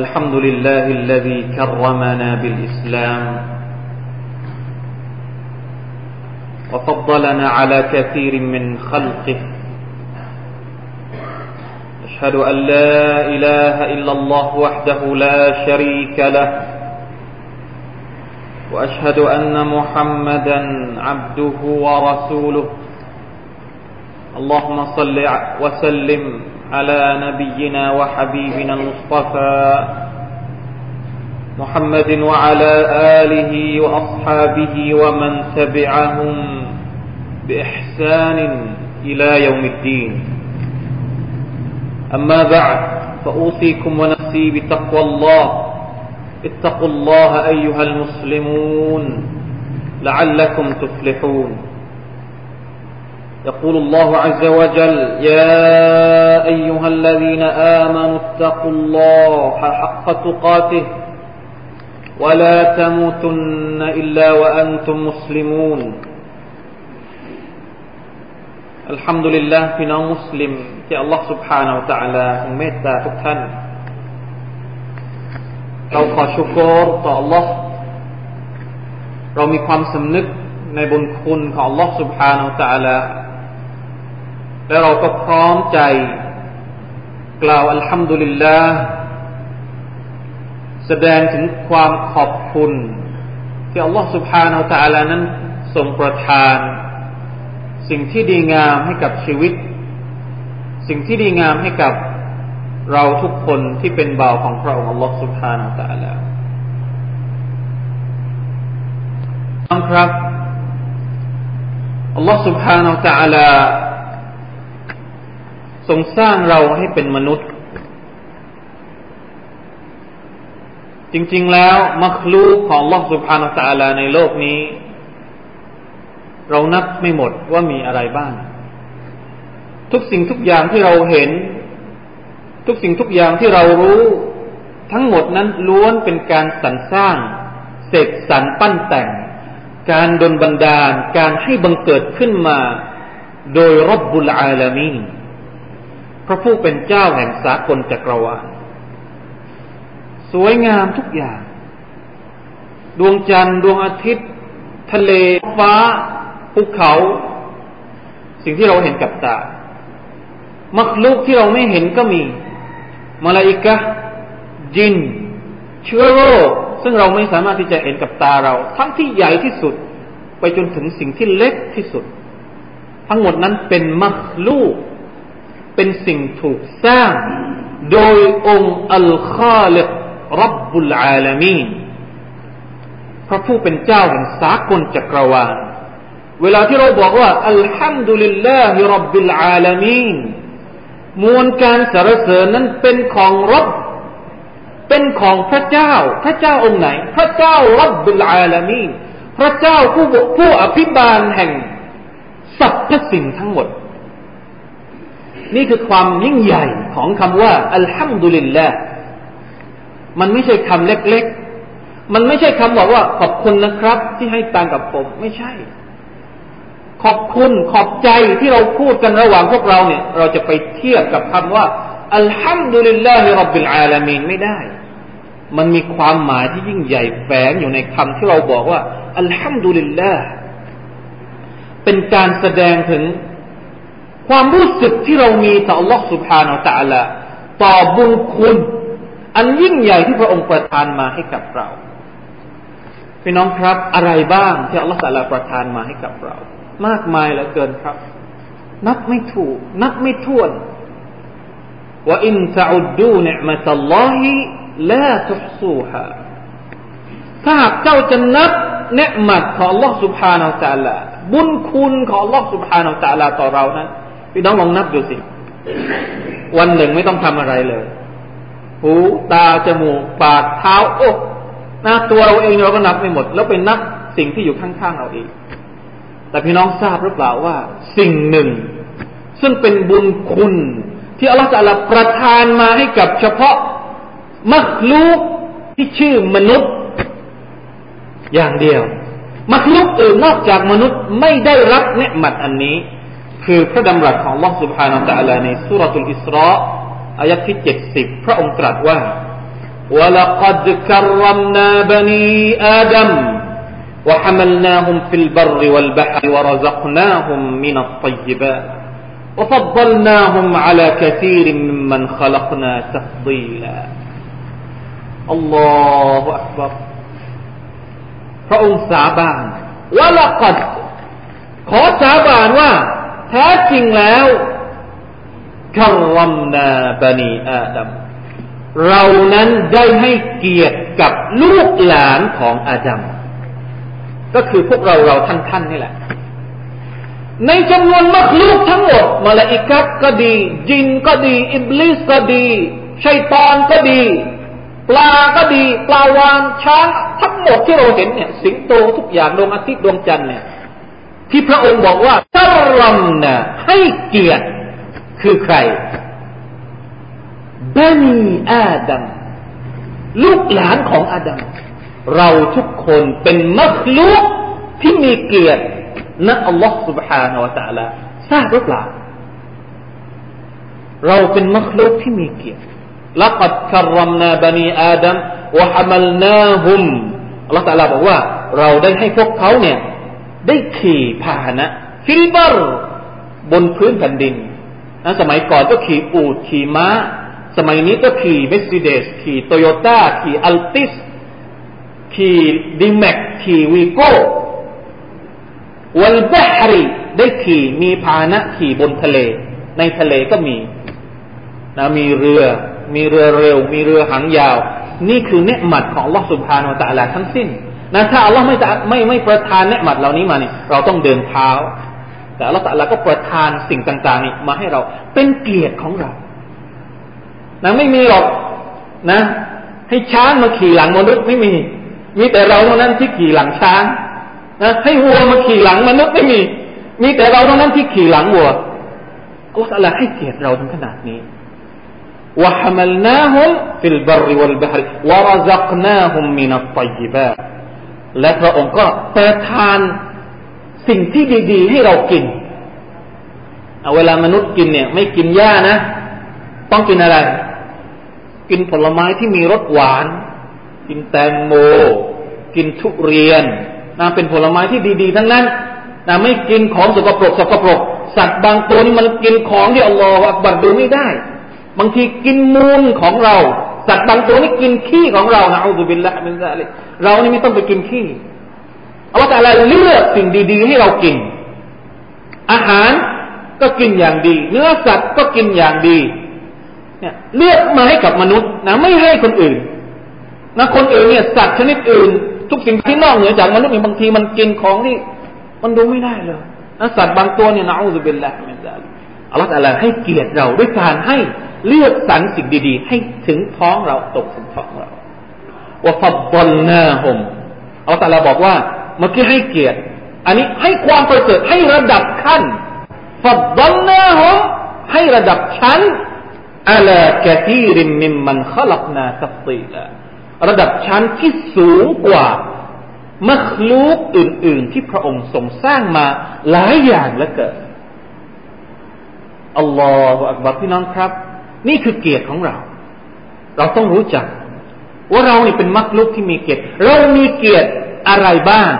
الحمد لله الذي كرمنا بالإسلام وفضلنا على كثير من خلقه أشهد أن لا إله إلا الله وحده لا شريك له وأشهد أن محمدا عبده ورسوله اللهم صل وسلم على نبينا وحبيبنا المصطفى محمد وعلى آله وأصحابه ومن تبعهم بإحسان إلى يوم الدين أما بعد فأوصيكم ونفسي بتقوى الله اتقوا الله أيها المسلمون لعلكم تفلحون يقول الله عز وجل يا أيها الذين آمنوا اتقوا الله حق تقاته ولا تموتن إلا وأنتم مسلمون الحمد لله พี่น้องมุสลิมที่อัลลอฮฺ سبحانه และ تعالى ทรงเมตตาทุกท่านเราขอชุกรต่ออัลลอฮฺเรามีความสำนึกในบุญคุณของอัลลอฮฺ سبحانه และ تعالىและเราก็พร้อมใจกล่าวอัลฮัมดุลิลลาห์แสดงถึงความขอบคุณที่อัลลอฮฺ سبحانه และ تعالى นั้นทรงประทานสิ่งที่ดีงามให้กับชีวิตสิ่งที่ดีงามให้กับเราทุกคนที่เป็นบ่าวของพระองค์อัลลอฮฺ سبحانه และ تعالى ครับอัลลอฮฺ سبحانه และ تعالىทรงสร้างเราให้เป็นมนุษย์จริงๆแล้วมัคลูกของอัลลอฮฺ سبحانه และ تعالى ในโลกนี้เรานับไม่หมดว่ามีอะไรบ้างทุกสิ่งทุกอย่างที่เราเห็นทุกสิ่งทุกอย่างที่เรารู้ทั้งหมดนั้นล้วนเป็นการสรรสร้างเสกสรรปั้นแต่งการดลบันดาลการให้บังเกิดขึ้นมาโดยร็อบบุลอาลามีนพระผู้เป็นเจ้าแห่งสากลจักรวาลสวยงามทุกอย่างดวงจันทร์ดวงอาทิตย์ทะเลฟ้าภูเขาสิ่งที่เราเห็นกับตามักลุกที่เราไม่เห็นก็มีมลาอิกะฮ์จินเชื้อโรคซึ่งเราไม่สามารถที่จะเห็นกับตาเราทั้งที่ใหญ่ที่สุดไปจนถึงสิ่งที่เล็กที่สุดทั้งหมดนั้นเป็นมักลุกเป็นสิ่งถูกสร้างโดยองค์อัลคอลิกร็อบบุลอาลามีนพระผู้เป็นเจ้าแห่งสากลจักรวาลเวลาที่เราบอกว่าอัลฮัมดุลิลลาฮิร็อบบิลอาลามีนมวลการสรรเสริญนั้นเป็นของร็อบเป็นของพระเจ้าพระเจ้าองค์ไหนพระเจ้าร็อบบิลอาลามีนพระเจ้าผู้อภิบาลแห่งสรรพสิ่งทั้งหมดนี่คือความยิ่งใหญ่ของคำว่าอัลฮัมดุลิลลาห์มันไม่ใช่คำเล็กๆมันไม่ใช่คำบอกว่าขอบคุณนะครับที่ให้ตังกับผมไม่ใช่ขอบคุณขอบใจที่เราพูดกันระหว่างพวกเราเนี่ยเราจะไปเทียบกับคำว่าอัลฮัมดุลิลลาฮิร็อบบิลอาลามีนไม่ได้มันมีความหมายที่ยิ่งใหญ่แฝงอยู่ในคำที่เราบอกว่าอัลฮัมดุลิลลาห์เป็นการแสดงถึงความรู้สึกที่เรามีต่อ Allah Subhanahu Wa Taala ต่อบุญคุณอันยิ่งใหญ่ที่พระองค์ประทานมาให้กับเราพี่น้องครับอะไรบ้างที่อัลลอฮฺตะอาลาประทานมาให้กับเรามากมายเหลือเกินครับนับไม่ถูกนับไม่ถ้วนว่าอินตะอุดดูนิมะตัลลอฮิลาตุฮซูฮาถ้าหากเจ้าจะนับนิมะของอัลลอฮฺซุบฮานะฮูวะตะอาลาบุญคุณของอัลลอฮฺซุบฮานะฮูวะตะอาลาต่อเรานั้นพี่น้องลองนับดูสิวันหนึ่งไม่ต้องทำอะไรเลยหูตาจมูกปากเท้าอกนะตัวเราเองเราก็นับไม่หมดแล้วไปนับสิ่งที่อยู่ข้างๆเราเองแต่พี่น้องทราบหรือเปล่าว่าสิ่งหนึ่งซึ่งเป็นบุญคุณที่อัลลอฮฺตะอาลาประทานมาให้กับเฉพาะมัคลูกที่ชื่อมนุษย์อย่างเดียวมัคลูกอื่นนอกจากมนุษย์ไม่ได้รับเนืมัดอันนี้คือพระดำรัสของอัลลอฮฺซุบฮานะฮูวะตะอาลาในซูเราะตุลอิสรออายะที่70พระองค์ตรัสว่า ولقد كرمنا بني آدم وحملناهم في البر والبحر ورزقناهم من الطيبات وفضلناهم على كثير ممن خلقنا تفضيلا الله أكبر พระองค์สาบานวะละกัดขอสาบานว่าแท้จริงแล้วกัลลัมนาบะนีอาดัมเรานั้นได้ให้เกียรติกับลูกหลานของอาดัมก็คือพวกเราท่านนี่แหละในจำนวนมรรคลูกทั้งหมดมลาอิกะฮ์ก็ดีจินก็ดีอิบลิสก็ดีชัยฏอนก็ดีปลาก็ดีปลาวานช้างทั้งหมดที่เราเห็นเนี่ยสิงโตทุกอย่างดวงอาทิตย์ดวงจันทร์เนี่ยที่พระองค์บอกว่ากัลลัมนาให้เกียรติคือใครบะนีอาดัมลูกหลานของอาดัมเราทุกคนเป็นมัคลุกที่มีเกียรติณอัลลอฮฺ سبحانه และ تعالى ทราบหรือเปล่าเราเป็นมัคลุกที่มีเกียรติلقد كرمنا بني آدم وحملناهم อัลลอฮฺ تعالى บอกว่าเราได้ให้พวกเขาเนี่ยได้ขี่พาหนะฟิลบัรบนพื้นแผ่นดินสมัยก่อนก็ขี่อูฐขี่ม้าสมัยนี้ก็ขี่เมอร์ซิเดสขี่โตโยต้าขี่อัลติสขี่ดีแม็กขี่วีโก้วัลบะฮรีได้ขี่มีพาหนะขี่บนทะเลในทะเลก็มีนะมีเรือเร็วมีเรือหางยาวนี่คือเนืหมัดของอัลเลาะห์ซุบฮานะฮูวะตะอาลาทั้งสิ้นนะถ้าอัลเลาะห์ไม่ประทานเนืหมัดเหล่านี้มาเนี่ยเราต้องเดินเท้าแต่อัลเลาะห์ตะอาลาก็ประทานสิ่งต่างๆนี่มาให้เราเป็นเกียรติของเรานะไม่มีหรอกนะให้ช้างมาขี่หลังมนุษย์ไม่มีมีแต่เราเท่านั้นที่ขี่หลังช้างนะให้วัวมาขี่หลังมนุษย์ไม่มีมีแต่เราเท่านั้นที่ขี่หลังวัวอัลเลาะห์ตะอาลาให้เกียรติเราถึงขนาดนี้วะฮะมัลนาฮุมฟิลบัรวัลบะฮรวะเราะซักนาฮุมมินัตฏอยยิบาตและพระองค์ก็ประทานสิ่งที่ดีๆให้เรากินเอาเวลามนุษย์กินเนี่ยไม่กินหญ้านะต้องกินอะไรกินผลไม้ที่มีรสหวานกินแตงโมกินทุเรียนนะเป็นผลไม้ที่ดีๆทั้งนั้นนะไม่กินของสกปรกสัตว์บางตัวนี่มันกินของที่อัลลอฮฺอักบัรดูไม่ได้บางทีกินมูลของเราสัตว์บางตัวนี่กินขี้ของเรานะอูซุบิลลาฮิมินซาลิกเรานี่ไม่ต้องไปกินขี้อัลเลาะห์ตะอาลาเลือกสิ่งดีๆให้เรากินอาหารก็กินอย่างดีเนื้อสัตว์ก็กินอย่างดีเนี่ยเลือกมาให้กับมนุษย์นะไม่ให้คนอื่นนะคนอื่นเนี่ยสัตว์ชนิดอื่นทุกสิ่งที่นอกเหนือจากมนุษย์บางทีมันกินของที่มันดูไม่ได้เลยนะสัตว์บางตัวเนี่ยนะอูซุบิลลาฮิมินซาลิกอัลเลาะห์ตะอาลาให้เกียรติเราด้วยการให้เลือกสรรสิ่งดีๆให้ถึงท้องเราตกถึงท้องเราวะฟัดดัลนาฮุมอัลเลาะห์ตะอาลาบอกว่าเมื่อกี้ให้เกียรติอันนี้ให้ความประเสริฐให้ระดับขั้นฟัดดัลนาฮุมให้ระดับชั้นอะลากะซีรมิมมันคอลักนาตัฟซีลาระดับชั้นที่สูงกว่ามัคลูกอื่นๆที่พระองค์ทรงสร้างมาหลายอย่างเหลือเกินอัลลอฮุอักบัรพี่น้องครับนี่คือเกียรติของเราเราต้องรู้จักว่าเรานี่เป็นมัคลูกที่มีเกียรติเรามีเกียรติอะไรบ้าง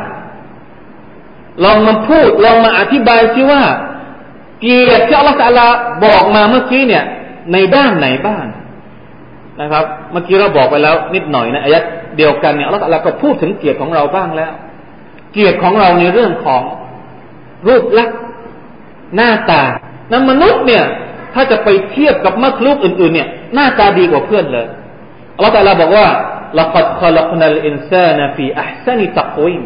ลองมาพูดลองมาอธิบายซิว่าเกียรติที่อัลเลาะห์ตะอาลาบอกมาเมื่อกี้เนี่ยในด้านไหนบ้างนะครับเมื่อกี้เราบอกไปแล้วนิดหน่อยนะอายะห์เดียวกันเนี่ยอัลเลาะห์ตะอาลาก็พูดถึงเกียรติของเราบ้างแล้วเกียรติของเราในเรื่องของรูปลักษณ์หน้าตานะมนุษย์เนี่ยถ้าจะไปเทียบกับมัคลูกอื่นๆเนี่ยหน้าตาดีกว่าเพื่อนเลยอัลเลาะห์ตะอาลาบอกว่าلقد خلقنا الإنسان في أحسن تقويم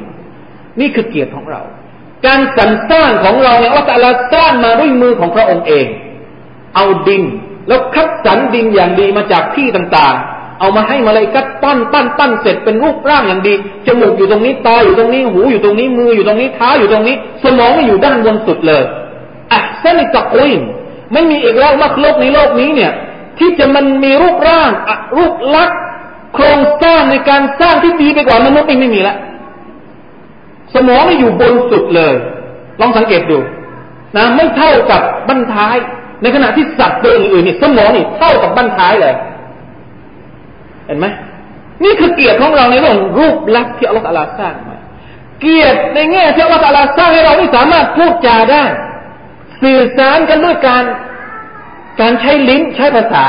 นี่คือเกียรติของเราการสรรสร้างของเราเนี่ยอัลเลาะห์ตะอาลาสร้างมาด้วยมือของพระองค์เองเอาดินแล้วคัดสรรดินอย่างดีมาจากที่ต่างๆเอามาให้มลาอิกะฮ์ปั้นเสร็จเป็นรูปร่างอย่างดีจมูกอยู่ตรงนี้ตาอยู่ตรงนี้หูอยู่ตรงนี้มืออยู่ตรงนี้เท้าอยู่ตรงนี้สมองอยู่ด้านบนสุดเลยอัฮซะนิตะกวีมไม่มีอีกแล้วมัคลูกในโลกนี้เนี่ยที่จะมันมีรูปร่างรูปลักษณ์โครงสร้างในการสร้างที่ดีไปกว่ามนุษย์ไม่มีแล้วสมองอยู่บนสุดเลยลองสังเกตดูนะไม่เท่ากับบั้นท้ายในขณะที่สัตว์ตัวอื่นๆนี่สมองนี่เท่ากับบั้นท้ายเลย เห็นไหมนี่คือเกียรติของเราในเรื่องรูปลักษณ์ที่อัลลอฮฺตะอาลาสร้างมาเกียรติในแง่ที่อัลลอฮฺตะอาลาสร้างให้เราที่สามารถพูดจาได้สื่อสารกันด้วยการใช้ลิ้นใช้ภาษา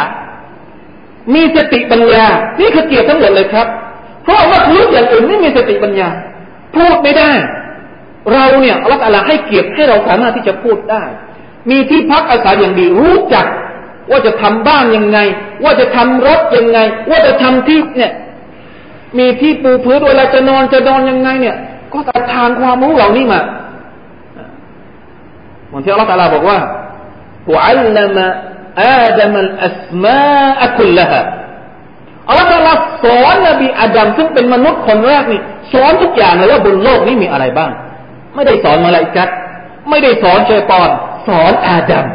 มีสติปัญญานี่คือเกียรติทั้งหมดเลยครับเพราะว่าลูกอย่างอื่นไม่มีสติปัญญาพูดไม่ได้เราเนี่ยอัลลอฮฺตะอาลาให้เกียรติให้เราสามารถที่จะพูดได้มีที่พักอาศัยอย่างดีรู้จักว่าจะทำบ้านยังไงว่าจะทำรถยังไงว่าจะทำที่เนี่ยมีที่ปูพื้นเวลาจะนอนยังไงเนี่ยก็ตัดทางความรู้เหล่านี้มาเหมือนที่อัลลอฮฺตะอาลาบอกว่าอัลลอฮฺอัลลอฮฺอาดัมอัสมาอคุลละฮะอัลลอฮฺตะอาลาสอนนบีอาดัมซึ่งเป็นมนุษย์คนแรกนี่สอนทุกอย่างเลยว่าบนโลกนี้มีอะไรบ้างไม่ได้สอนมาลาอิกะฮ์ไม่ได้สอนชัยฏอนสอนอาดัม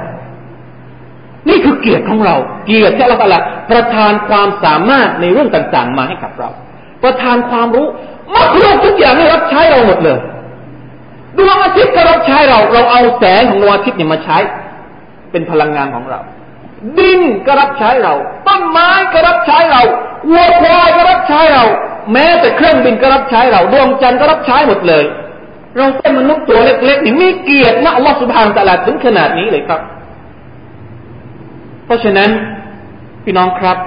นี่คือเกียรติของเราเกียรติที่อัลลอฮฺตะอาลาประทานความสามารถในเรื่องต่างๆมาให้กับเราประทานความรู้มรรคโลกทุกอย่างให้รับใช้เราหมดเลยดวงอาทิตย์ก็รับใช้เราเราเอาแสงของดวงอาทิตย์เนี่ยมาใช้เป็นพลังงานของเราดินก็รับใช้เราต้นไม้ก็รับใช้เราวัวควายก็รับใช้เราแม้แต่เครื่องบินก็รับใช้เราดวงจันทร์ก็รับใช้หมดเลยเราเป็นมนุษย์ตัวเล็กๆนี่มีเกียรตินะอัลลอฮฺซุบฮานะฮูวะตะอาลาถึงขนาดนี้เลยครับเพราะฉะนั้นพี่น้องครับ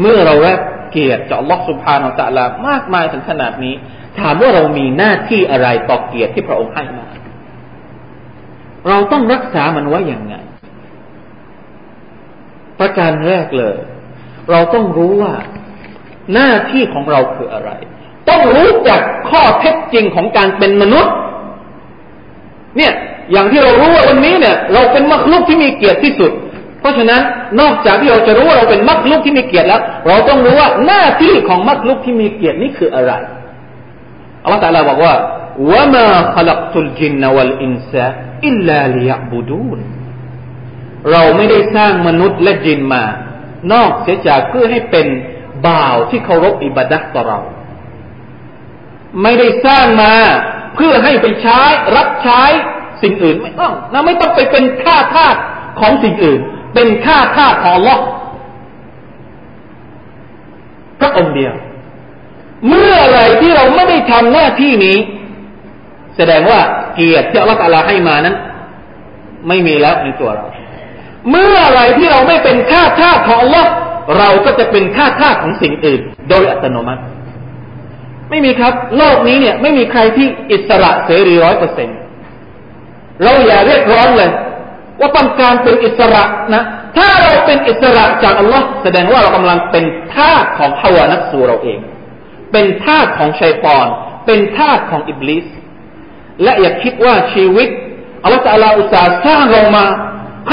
เมื่อเราได้เกียรติจากอัลลอฮฺซุบฮานะฮูวะตะอาลามากมายถึงขนาดนี้ถามว่าเรามีหน้าที่อะไรต่อเกียรติที่พระองค์ให้มาเราต้องรักษามันไว้อย่างไงประการแรกเลยเราต้องรู้ว่าหน้าที่ของเราคืออะไรต้องรู้จักข้อเท็จจริงของการเป็นมนุษย์เนี่ยอย่างที่เรารู้ว่าวันนี้เนี่ยเราเป็นมรรคลูกที่มีเกียรติที่สุดเพราะฉะนั้นนอกจากที่เราจะรู้ว่าเราเป็นมรรคลูกที่มีเกียรติแล้วเราต้องรู้ว่าหน้าที่ของมรรคลูกที่มีเกียรตินี่คืออะไรอัลลอฮฺตะอาลาบอกว่าวะมาคอลักตุลญินนะวัลอินซาอิลลาลิยะอฺบุดูนเราไม่ได้สร้างมนุษย์และญินมานอกเสียจากเพื่อให้เป็นบ่าวที่เคารพอิบาดะห์ต่อเราไม่ได้สร้างมาเพื่อให้ไปใช้รับใช้สิ่งอื่นไม่ต้องนะไม่ต้องไปเป็นข้าทาสของสิ่งอื่นเป็นข้าทาสของอัลเลาะห์พระองค์เดียวเมื่อไรที่เราไม่ได้ทำหน้าที่นี้แสดงว่าเกียรติที่อัลเลาะห์ตะอาลาให้มานั้นไม่มีแล้วในตัวเราเมื่อไรที่เราไม่เป็นข้าทาสของอัลเลาะห์เราก็จะเป็นข้าทาสของสิ่งอื่นโดยอัตโนมัติไม่มีครับโลกนี้เนี่ยไม่มีใครที่อิสระเสรี 100% เราอย่าเรียกร้องเลยว่าต้องการเป็นอิสระนะถ้าเราเป็นอิสระจากอัลเลาะห์แสดงว่าเรากำลังเป็นทาสของฮาวานัฟซูเราเองเป็นทาสของชัยฏอนเป็นทาสของอิบลิสและอย่าคิดว่าชีวิตอัลเลาะห์ตะอาลาอุตส่าห์สร้างเรามา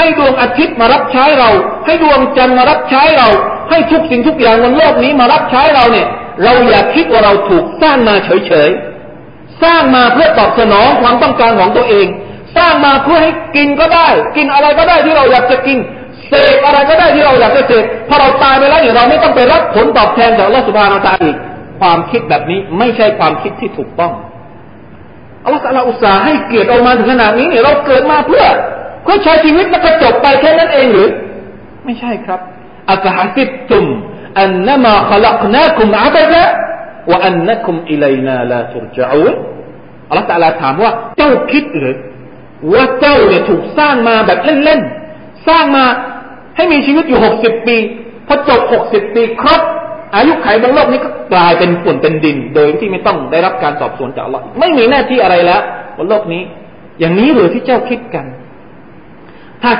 ให้ดวงอาทิตย์มารับใช้เราให้ดวงจันทร์มารับใช้เราให้ทุกสิ่งทุกอย่างบนโลกนี้มารับใช้เราเนี่ยเราอย่าคิดว่าเราถูกสร้างมาเฉยๆสร้างมาเพื่อตอบสนองความต้องการของตัวเองสร้างมาเพื่อให้กินก็ได้กินอะไรก็ได้ที่เราอยากจะกินเสพอะไรก็ได้ที่เราอยากจะเสพพอเราตายไปแล้วเนี่ยเราไม่ต้องไปรับผลตอบแทนจากอัลเลาะห์ซุบฮานะฮูวะตะอาลาอีกความคิดแบบนี้ไม่ใช่ความคิดที่ถูกต้องอัลเลาะห์ตะอาลาอุตส่าห์ให้เกียรติเรามาถึงขนาดนี้เนี่ยเราเกิดมาเพื่อใช้ชีวิตแล้วก็จบไปแค่นั้นเองหรือไม่ใช่ครับอัฟฮะซิบตุมอันนะมาคอลักนากุมอะบะดะวะอันนะกุมอิลัยนาลาตุรญะอูนอัลเลาะห์ตะอาลาถามว่าเจ้าคิดหรือว่าเจ้าเนี่ยถูกสร้างมาแบบเล่นๆสร้างมาให้มีชีวิตอยู่60ปีพอจบ60ปีครบอายุขัยบนโลกนี้ก็กลายเป็นฝุ่นเป็นดินโดยที่ไม่ต้องได้รับการสอบสวนจากอัลเลาะห์ไม่มีหน้าที่อะไรแล้วบนโลกนี้อย่างนี้หรือที่เจ้าคิดกันถ้า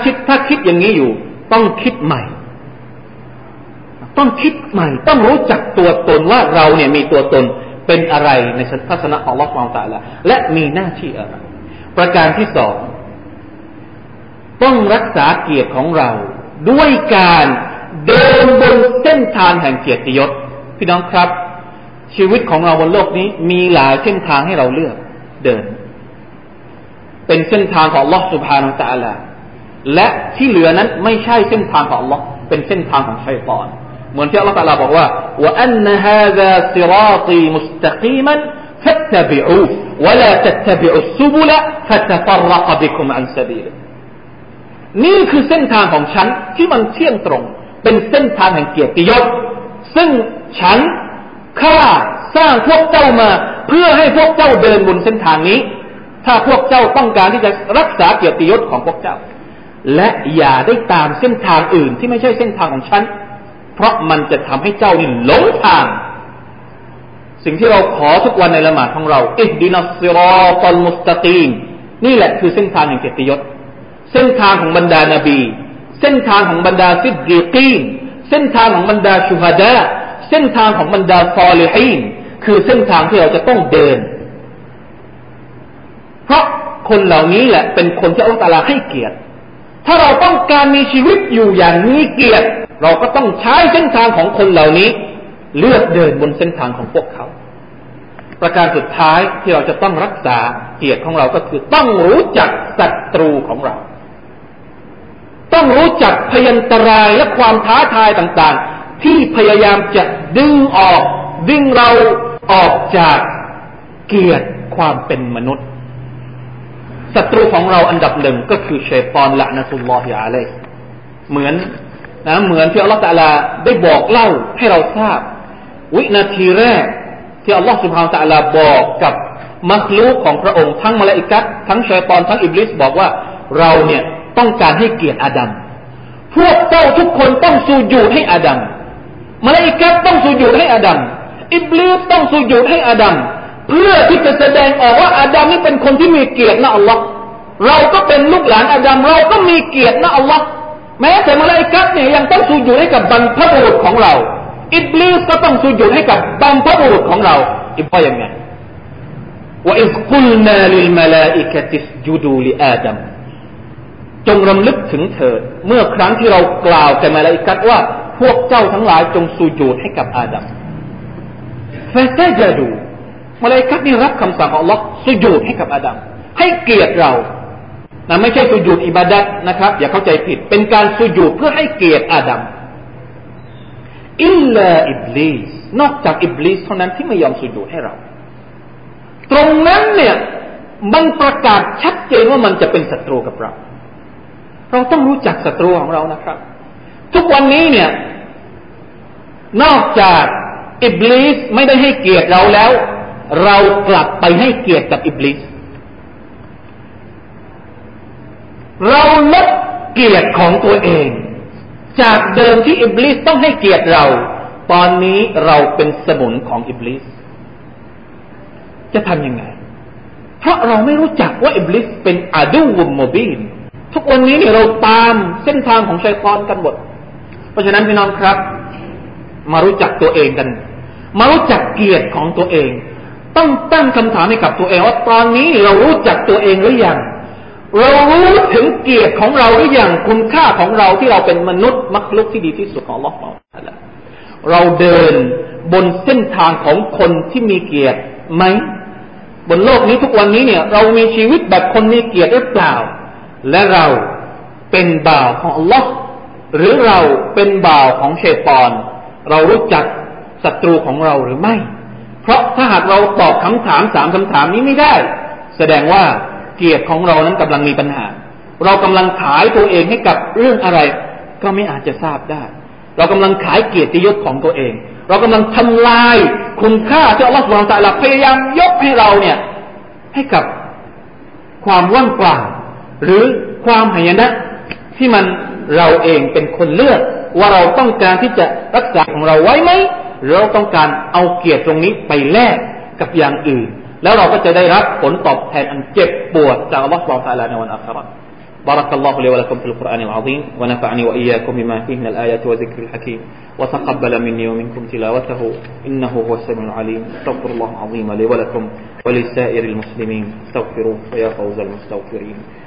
คิดอย่างนี้อยู่ต้องคิดใหม่ต้องรู้จักตัวตนว่าเราเนี่ยมีตัวตนเป็นอะไรในทัศนะของอัลเลาะห์ซุบฮานะฮูวะตะอาลาและมีหน้าที่อะไรประการที่สองต้องรักษาเกียรติของเราด้วยการเดินบนเส้นทางแห่งเกียรติยศพี่น้องครับชีวิตของเราบนโลกนี้มีหลายเส้นทางให้เราเลือกเดินเป็นเส้นทางของอัลเลาะห์ซุบฮานะฮูวะตะอาลาและที่เหลือนั้นไม่ใช่เส้นทางของอัลเลาะห์เป็นเส้นทางของชัยฏอนเหมือนที่อัลเลาะห์ตะอาลาบอกว่าวะอันนะฮาซาศิรอฏีมุสตะกีมันฟัตตะบิอูวะลาตัตตะบิอุสซุบุลฟัตตะฟัรรกะบิกุมอันซะบีลนี่คือเส้นทางของฉันที่มันเที่ยงตรงเป็นเส้นทางแห่งเกียรติยศ ซึ่งฉันข้าสร้างพวกเจ้ามาเพื่อให้พวกเจ้าเดินบนเส้นทางนี้ถ้าพวกเจ้าต้องการที่จะรักษาเกียรติยศของพวกเจ้าและอย่าได้ตามเส้นทางอื่นที่ไม่ใช่เส้นทางของฉันเพราะมันจะทำให้เจ้านี่หลงทางสิ่งที่เราขอทุกวันในละหมาดของเราอิฮดินัสซิรอตัลมุสตะกีมนี่แหละคือเส้นทางแห่งเกียรติยศเส้นทางของบรรดานบีเส้นทางของบรรดาซิดดีกีนเส้นทางของบรรดาชูฮาดะห์เส้นทางของบรรดาซอลิฮีนคือเส้นทางที่เราจะต้องเดินเพราะคนเหล่านี้แหละเป็นคนที่อัลเลาะห์ตะอาลาให้เกียรติถ้าเราต้องการมีชีวิตอยู่อย่างมีเกียรติเราก็ต้องใช้เส้นทางของคนเหล่านี้เลือกเดินบนเส้นทางของพวกเขาประการสุดท้ายที่เราจะต้องรักษาเกียรติของเราก็คือต้องรู้จักศัตรูของเราต้องรู้จักพยันตรายและความท้าทายต่างๆที่พยายามจะดึงเราออกจากเกียรติความเป็นมนุษย์ศัตรูของเราอันดับหนึ่งก็คือชัยฏอนละนะตุลลอฮิอะลัยฮิเหมือนที่อัลเลาะห์ตะอาลาได้บอกเล่าให้เราทราบวินาทีแรกที่อัลเลาะห์ซุบฮานะฮูวะตะอาลาบอกกับมัคลูกของพระองค์ทั้งมลาอิกะฮ์ทั้งชัยฏอนทั้งอิบลิสบอกว่าเราเนี่ยต้องการให้เกียรติอาดัมพวกเจ้าทุกคนต้องสุญูดให้อาดัมมลาอิกะฮ์ต้องสุญูดให้อาดัมอิบลิสต้องสุญูดให้อาดัมเพื่อที่จะแสดงออกว่าอาดัมนี่เป็นคนที่มีเกียรตินะอัลเลาะห์เราก็เป็นลูกหลานอาดัมเราก็มีเกียรตินะอัลเลาะห์แม้แต่มลาอิกะฮ์เนี่ยยังต้องสุญูดให้กับบรรพบุรุษของเราอิบลิสก็ต้องสุญูดให้กับบรรพบุรุษของเราอิบลิสยังไงวะอิซกุลนาลิลมลาอิกะฮ์สจุดูลิอาดัมจงรำลึกถึงเถิดเมื่อครั้งที่เรากล่าวแก่มลาอิกะฮ์ว่าพวกเจ้าทั้งหลายจงสุญูดให้กับอาดัมฟะซะญะดูมลาอิกะฮ์นี่รับคำสั่งของอัลเลาะห์สุญูดให้กับอาดัมให้เกียรติเรานะไม่ใช่สุญูดอิบาดะห์นะครับอย่าเข้าใจผิดเป็นการสุญูดเพื่อให้เกียรติอาดัมอิลลาอิบลิสนอกจากอิบลิสเท่านั้นที่ไม่ยอมสุญูดให้เราตรงนั้นเนี่ยมันประกาศชัดเจนว่ามันจะเป็นศัตรูกับเราเราต้องรู้จักศัตรูของเรานะครับทุกวันนี้เนี่ยนอกจากอิบลิสไม่ได้ให้เกียรติเราแล้วเรากลับไปให้เกียรติกับอิบลิสเราลดเกียรติของตัวเองจากเดิมที่อิบลิสต้องให้เกียรติเราตอนนี้เราเป็นสมุนของอิบลิสจะทำยังไงเพราะเราไม่รู้จักว่าอิบลิสเป็นอาดูวมบีนทุกวันนี้เนี่ยเราตามเส้นทางของชัยฏอนกันหมดเพราะฉะนั้นพี่น้องครับมารู้จักตัวเองกันมารู้จักเกียรติของตัวเองต้องตั้งคำถามให้กับตัวเองว่าตอนนี้เรารู้จักตัวเองหรือยังเรารู้ถึงเกียรติของเราหรือยังคุณค่าของเราที่เราเป็นมนุษย์มักลุกที่ดีที่สุดของอัลเลาะห์เราเดินบนเส้นทางของคนที่มีเกียรติไหมบนโลกนี้ทุกวันนี้เนี่ยเรามีชีวิตแบบคนมีเกียรติหรือเปล่าและเราเป็นบ่าวของอัลเลาะห์หรือเราเป็นบ่าวของชัยฏอนเรารู้จักศัตรูของเราหรือไม่เพราะถ้าหากเราตอบคำถาม3คำถามนี้ไม่ได้แสดงว่าเกียรติของเรานั้นกำลังมีปัญหาเรากำลังขายตัวเองให้กับเรื่องอะไรก็ไม่อาจจะทราบได้เรากำลังขายเกียรติยศของตัวเองเรากำลังทำลายคุณค่าที่อัลเลาะห์ซุบฮานะฮูวะตะอาลาพยายามยกให้เราเนี่ยให้กับความว่างเปล่าหรือความหายนะที่มันเราเองเป็นคนเลือกว่าเราต้องการที่จะรักษาของเราไว้ไหมหรือเราต้องการเอาเกียรติตรงนี้ไปแลกกับอย่างอื่นแล้วเราก็จะได้รับผลตอบแทนอันเจ็บปวดจากอัลเลาะห์ซุบฮานะฮูวะตะอาลาในวันอาคิเราะห์ بارك الله لي ولكم في القرآن العظيم ونفعني وإياكم بما فيه من الآيات وذكر الحكيم وتقبل مني ومنكم تلاوته إنه هو السميع العليم استغفر الله العظيم لي ولكم ولسائر المسلمين استغفروه فيا فوز المستغفرين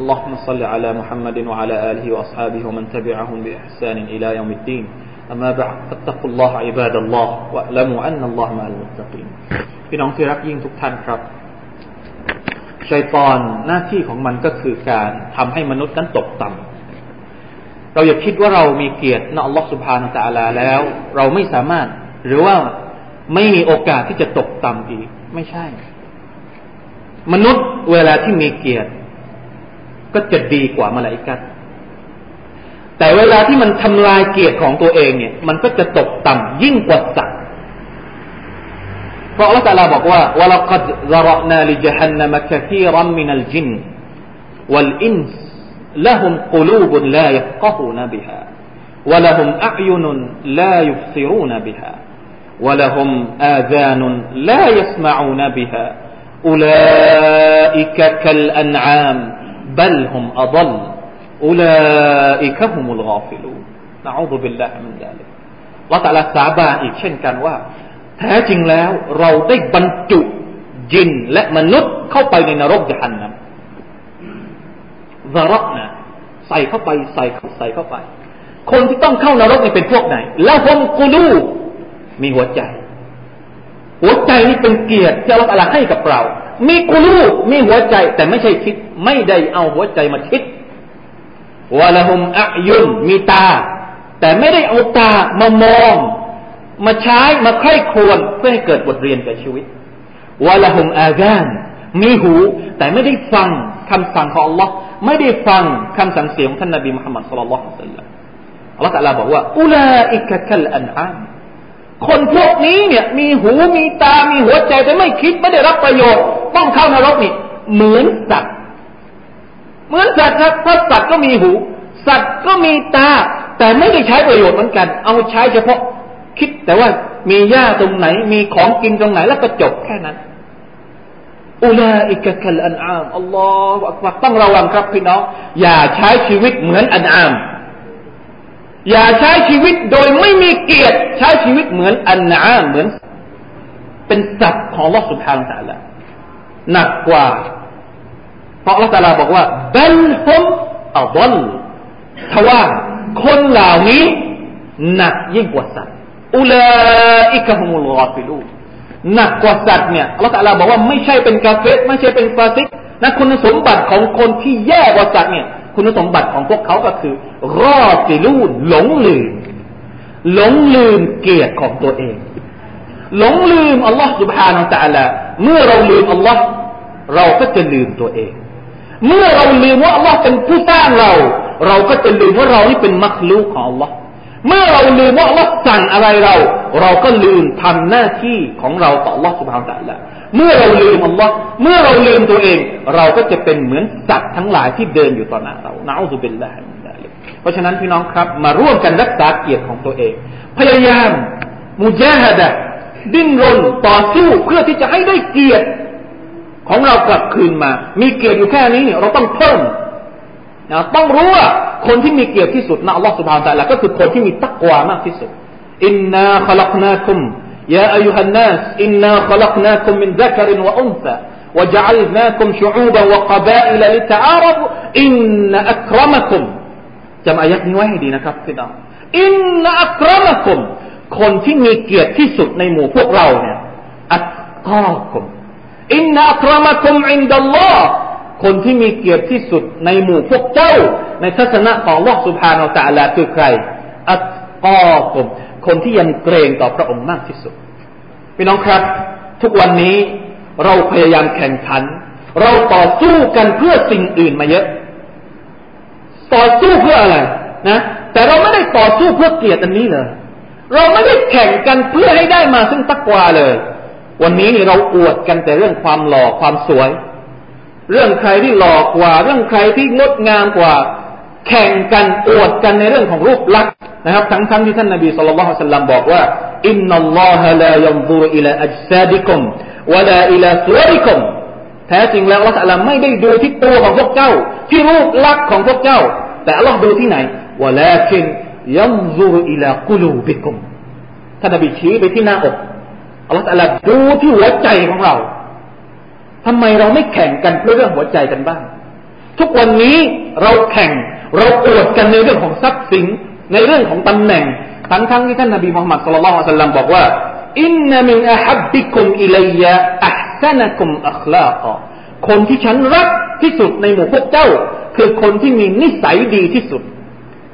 اللهم صل على محمد وعلى آله وأصحابه ومن تبعهم بإحسان إلى يوم الدين أما بعد فاتقوا الله عباد الله واعلموا أن الله مع المتقين พี่น้องที่รักยิ่งทุกท่านครับชัยฏอนหน้าที่ของมันก็คือการทำให้มนุษย์นั้นตกต่ำเราอย่าคิดว่าเรามีเกียรติในอัลลอฮฺซุบฮานะฮูวะตะอาลาแล้วเราไม่สามารถหรือว่าไม่มีโอกาสที่จะตกต่ำอีกไม่ใช่มนุษย์เวลาที่มีเกียรติก็จะดีกว่ามาลาอิกะฮ์แต่เวลาที่มันทำลายเกียรติของตัวเองเนี่ยมันก็จะตกต่ำยิ่งกว่าสัตว์เพราะอัลเลาะห์ตะอาลาบอกว่าวะลักัดซะเราะนาลิญะฮันนัมกะซีรัมมินัลญินวัลอินซละฮุมกุลูบุนลายัฟกะฮูนบิฮาวะละฮุมอะอยุนลายุบซิรูนบิฮาวะละฮุมอาซานลายัสมะอูนบิฮาอุลาอิกะกัลอันอามบัลฮุมอฎลอุลาอิกะฮุมุลฆอฟิลูนนะอูซุบิลลาฮิมินซาลิกอัลเลาะห์ตะอาลาสาบานอีกเช่นกันว่าแท้จริงแล้วเราได้บรรจุญินและมนุษย์เข้าไปในนรกญะฮันนัมซะเราะห์นะใส่เข้าไปคนที่ต้องเข้านรกนี่เป็นพวกไหนละฮุมกุลูมีหัวใจนี่เป็นเกียรติที่อัลเลาะห์ตะอาลาให้กับเรามีกุลูมีหัวใจแต่ไม่ใช่คิดไม่ได้เอาหัวใจมาคิดวะละฮุมอะอยุนมีตาแต่ไม่ได้เอาตามามองมาใช้มาใคร่ครวญเพื่อให้เกิดบทเรียนแก่ชีวิตวะละฮุมอาซานมีหูแต่ไม่ได้ฟังคำสั่งของอัลเลาะห์ไม่ได้ฟังคำสั่งเสียของท่านนบีมุฮัมมัดศ็อลลัลลอฮุอะลัยฮิวะซัลลัมอัลเลาะห์ตะอาลาบอกว่าอุลาอิกะกัลอันอามคนพวกนี้เนี่ยมีหูมีตามีหัวใจแต่ไม่คิดไม่ได้รับประโยชน์ต้องเข้านรกนี่เหมือนสัตว์ครับเพราะสัตว์ก็มีหูสัตว์ก็มีตาแต่ไม่ได้ใช้ประโยชน์เหมือนกันเอาใช้เฉพาะคิดแต่ว่ามีหญ้าตรงไหนมีของกินตรงไหนแล้วก็จบแค่นั้นอุลาอิกะกัลอันอามอัลลอฮุอักบัรต้องระวังครับพี่น้องอย่าใช้ชีวิตเหมือนอันอามอย่าใช้ชีวิตโดยไม่มีเกียรติใช้ชีวิตเหมือนอันอามเหมือนเป็นสัตว์ของอัลเลาะห์ซุบฮานะฮูวะตะอาลาหนักกว่าเพราะอัลเลาะห์ตะอาลาบอกว่าบัลฮุมอฎลทว่าคนเหล่านี้หนักยิ่งกว่าสัตว์อุลาอิกะฮุมุลฆอฟิลูนหนักกว่าสัตว์เนี่ยอัลเลาะห์ตะอาลาบอกว่าไม่ใช่เป็นกาเฟรไม่ใช่เป็นฟาซิกนะคุณสมบัติของคนที่แย่กว่าสัตว์เนี่ยคุณสมบัติของพวกเขาก็คือฆอฟิลูนหลงลืมเกียรติของตัวเองหลงลืมอัลเลาะห์ซุบฮานะฮูวะตะอาลาเมื่อเราลืมอัลเลาะห์เราก็จะลืมตัวเองเมื่อเราลืมว่าอัลเลาะห์เป็นผู้สร้างเราเราก็จะลืมว่าเรานี่เป็นมักลูกของอัลเลาะห์เมื่อเราลืมว่าอัลเลาะห์สั่งอะไรเราก็ลืมทำหน้าที่ของเราต่ออัลเลาะห์ซุบฮานะฮูวะตะอาลาเมื่อเราลืมอัลเลาะห์เมื่อเราลืมตัวเองเราก็จะเป็นเหมือนสัตว์ทั้งหลายที่เดินอยู่ต่อหน้าเรานะอูซุบิลลาฮิมินซาลิกเพราะฉะนั้นพี่น้องครับมาร่วมกันรักษาเกียรติของตัวเองพยายามมุญาฮะดะห์ดิ้นรนต่อสู้เพื่อที่จะให้ได้เกียรติของเรากลับคืนมามีเกียรติอยู่แค่นี้เนี่ยเราต้องเพิ่มนะต้องรู้ว่าคนที่มีเกียรติที่สุดนะอัลเลาะห์ซุบฮานะฮูวะตะอาลาก็คือคนที่มีตักวามากที่สุดอินนาคอลักนาคุมยาอัยยูฮันนัสอินนาคอลักนาคุมมินซะกะรินวะอุนซาวะจะอัลนาคุมชุอูบะวะกะบาอิละลิตะอารัฟอินนะอักเราะมะคุมจำอายะห์นี้ไว้ให้ดีนะครับพี่น้องอินนะอักเราะมะคุมคนที่มีเกียรติที่สุดในหมู่พวกเราเนี่ยอัตกอกุมอินนะอักเราะมะกุมอินดัลลอฮคนที่มีเกียรติที่สุดในหมู่พวกเจ้าในทัศนะของอัลเลาะห์ซุบฮานะฮูวะตะอาลาคือใครอัตกอกุมคนที่ยำเกรงต่อพระองค์มากที่สุดพี่น้องครับทุกวันนี้เราพยายามแข่งขันเราต่อสู้กันเพื่อสิ่งอื่นมาเยอะต่อสู้เพื่ออะไรนะแต่เราไม่ได้ต่อสู้เพื่อเกียรติอันนี้เลยเราไม่ได้แข่งกันเพื่อให้ได้มาซึ่งตักวาเลยวันนี้นี่เราอวดกันแต่เรื่องความหล่อความสวยเรื่องใครที่หล่อกว่าเรื่องใครที่งดงามกว่าแข่งกันอวดกันในเรื่องของรูปลักษณ์นะครับทั้งที่ท่านนบีศ็อลลัลลอฮุอะลัยฮิวะซัลลัมบอกว่าอินนัลลอฮะลายันซุรุอิลาอัจซาดิกุมวะลาอิลาซุวะริกุมแท้จริงแล้วอัลเลาะห์ตะอาลาไม่ได้ดูที่ตัวของพวกเจ้าที่รูปลักษณ์ของพวกเจ้าแต่อัลเลาะห์ดูที่ไหนวะลากินยันซุรุอิลากุลูบิกุมท่านนบีชี้ไปที่หน้าอกอัลเลาะห์ตะอาลาดูที่หัวใจของเราทำไมเราไม่แข่งกันเรื่องหัวใจกันบ้างทุกวันนี้เราแข่งเราอวดกันในเรื่องของทรัพย์สินในเรื่องของตำแหน่ง ทั้งที่ท่านนบีมุฮัมมัดศ็อลลัลลอฮุอะลัยฮิวะซัลลัมบอกว่าอินนะมินอะฮับบิกุมอิลัยยะอะห์ซะนะกุมอัคลากอคนที่ฉันรักที่สุดในหมู่พวกเจ้าคือคนที่มีนิสัยดีที่สุด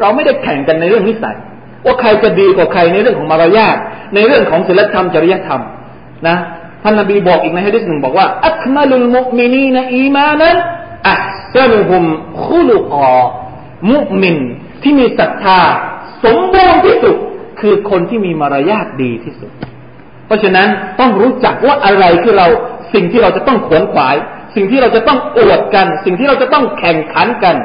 เราไม่ได้แข่งกันในเรื่องนิสัยว่าใครจะดีกว่าใครในเรื่องของมารยาทในเรื่องของศีลธรรมจริยธรรมนะท่านนบีบอกอีกในหะดีษหนึ่งบอกว่าอัคมัลุลมุอ์มินีนอีมานันอะห์ซะนุฮุมคุลุกอมุอ์มินที่มีศรัทธาสมบูรณ์ที่สุดคือคนที่มีมารยาทดีที่สุดเพราะฉะนั้นต้องรู้จักว่าอะไรคือเราสิ่งที่เราจะต้องขวนขวายสิ่งที่เราจะต้องอวดกันสิ่งที่เราจะต้องแข่งขันกัน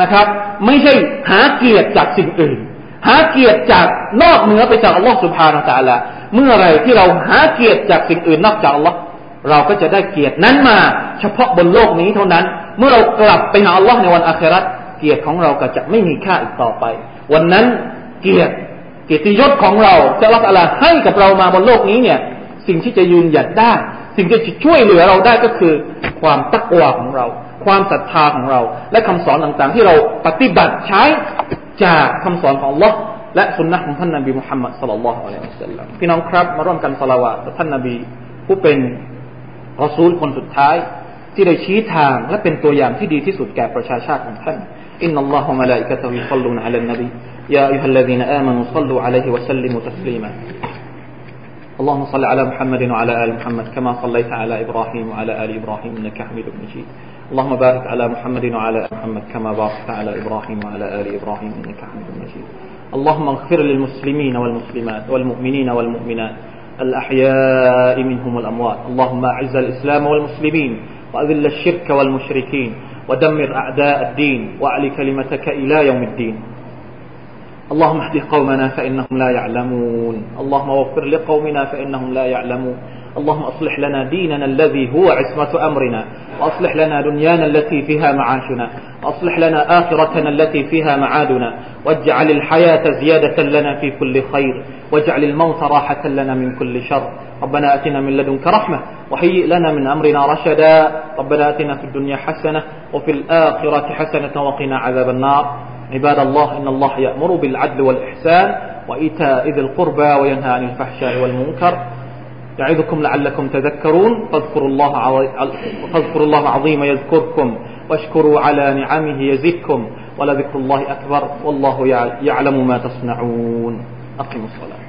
นะครับไม่ใช่หาเกียรติจากสิ่งอื่นหาเกียรติจากนอกเหนือไปจากอัลลอฮฺซุบฮานะฮูวะตะอาลาเมื่อไรที่เราหาเกียรติจากสิ่งอื่นนอกจากอัลลอฮฺเราก็จะได้เกียรตินั้นมาเฉพาะบนโลกนี้เท่านั้นเมื่อเรากลับไปหาอัลลอฮฺในวันอาคิเราะห์เกียรติของเราก็จะไม่มีค่าอีกต่อไปวันนั้นเกียรติยศของเราที่อัลลอฮฺตะอาลาให้กับเรามาบนโลกนี้เนี่ยสิ่งที่จะยืนหยัดได้สิ่งที่จะช่วยเหลือเราได้ก็คือความตักวาของเราความศรัทธาของเราและคำสอนต่างๆที่เราปฏิบัติใช้จากคำสอนของอัลเลาะห์และซุนนะห์ของท่านนบีมุฮัมมัดศ็อลลัลลอฮุอะลัยฮิวะซัลลัมพี่น้องครับมาร่วมกันศอลาวาตต่อท่านนบีผู้เป็นรอซูลคนสุดท้ายที่ได้ชี้ทางและเป็นตัวอย่างที่ดีที่สุดแก่ประชาชาติของท่านอินนัลลอฮุมะลาอิกะตุฮุศ็อลลูนอะลันนบียาอัยยูฮัลลซีนาอามะนูศ็อลลูอะลัยฮิวะซัลลิมูตัสลีมาاللهم صل على محمد وعلى آل محمد كما صليت على إبراهيم وعلى آل إبراهيم إنك حميد مجيد اللهم بارك على محمد وعلى آل محمد كما باركت على إبراهيم وعلى آل إبراهيم إنك حميد مجيد اللهم اغفر للمسلمين والمسلمات والمؤمنين والمؤمنات الأحياء منهم والأموات اللهم أعز الإسلام والمسلمين وأذل الشرك والمشركين ودمر أعداء الدين وأعلِ كلمتك إلى يوم الدين اللهم اهد قومنا فإنهم لا يعلمون اللهم واغفر لقومنا فإنهم لا يعلمون اللهم أصلح لنا ديننا الذي هو عصمة أمرنا وأصلح لنا دنيانا التي فيها معاشنا وأصلح لنا آخرتنا التي فيها معادنا واجعل الحياة زيادة لنا في كل خير واجعل الموت راحة لنا من كل شر ربنا أتنا من لدنك رحمة وهيئ لنا من أمرنا رشدا ربنا أتنا في الدنيا حسنة وفي الآخرة حسنة وقنا عذاب النار عباد الله إن الله يأمر بالعدل والإحسان وإيتاء ذي القربى وينهى عن الفحشاء والمنكر يعظكم لعلكم تذكرون فاذكروا الله العظيم يذكركم واشكروا على نعمه يزدكم ولذكر الله أكبر والله يعلم ما تصنعون أقيموا الصلاة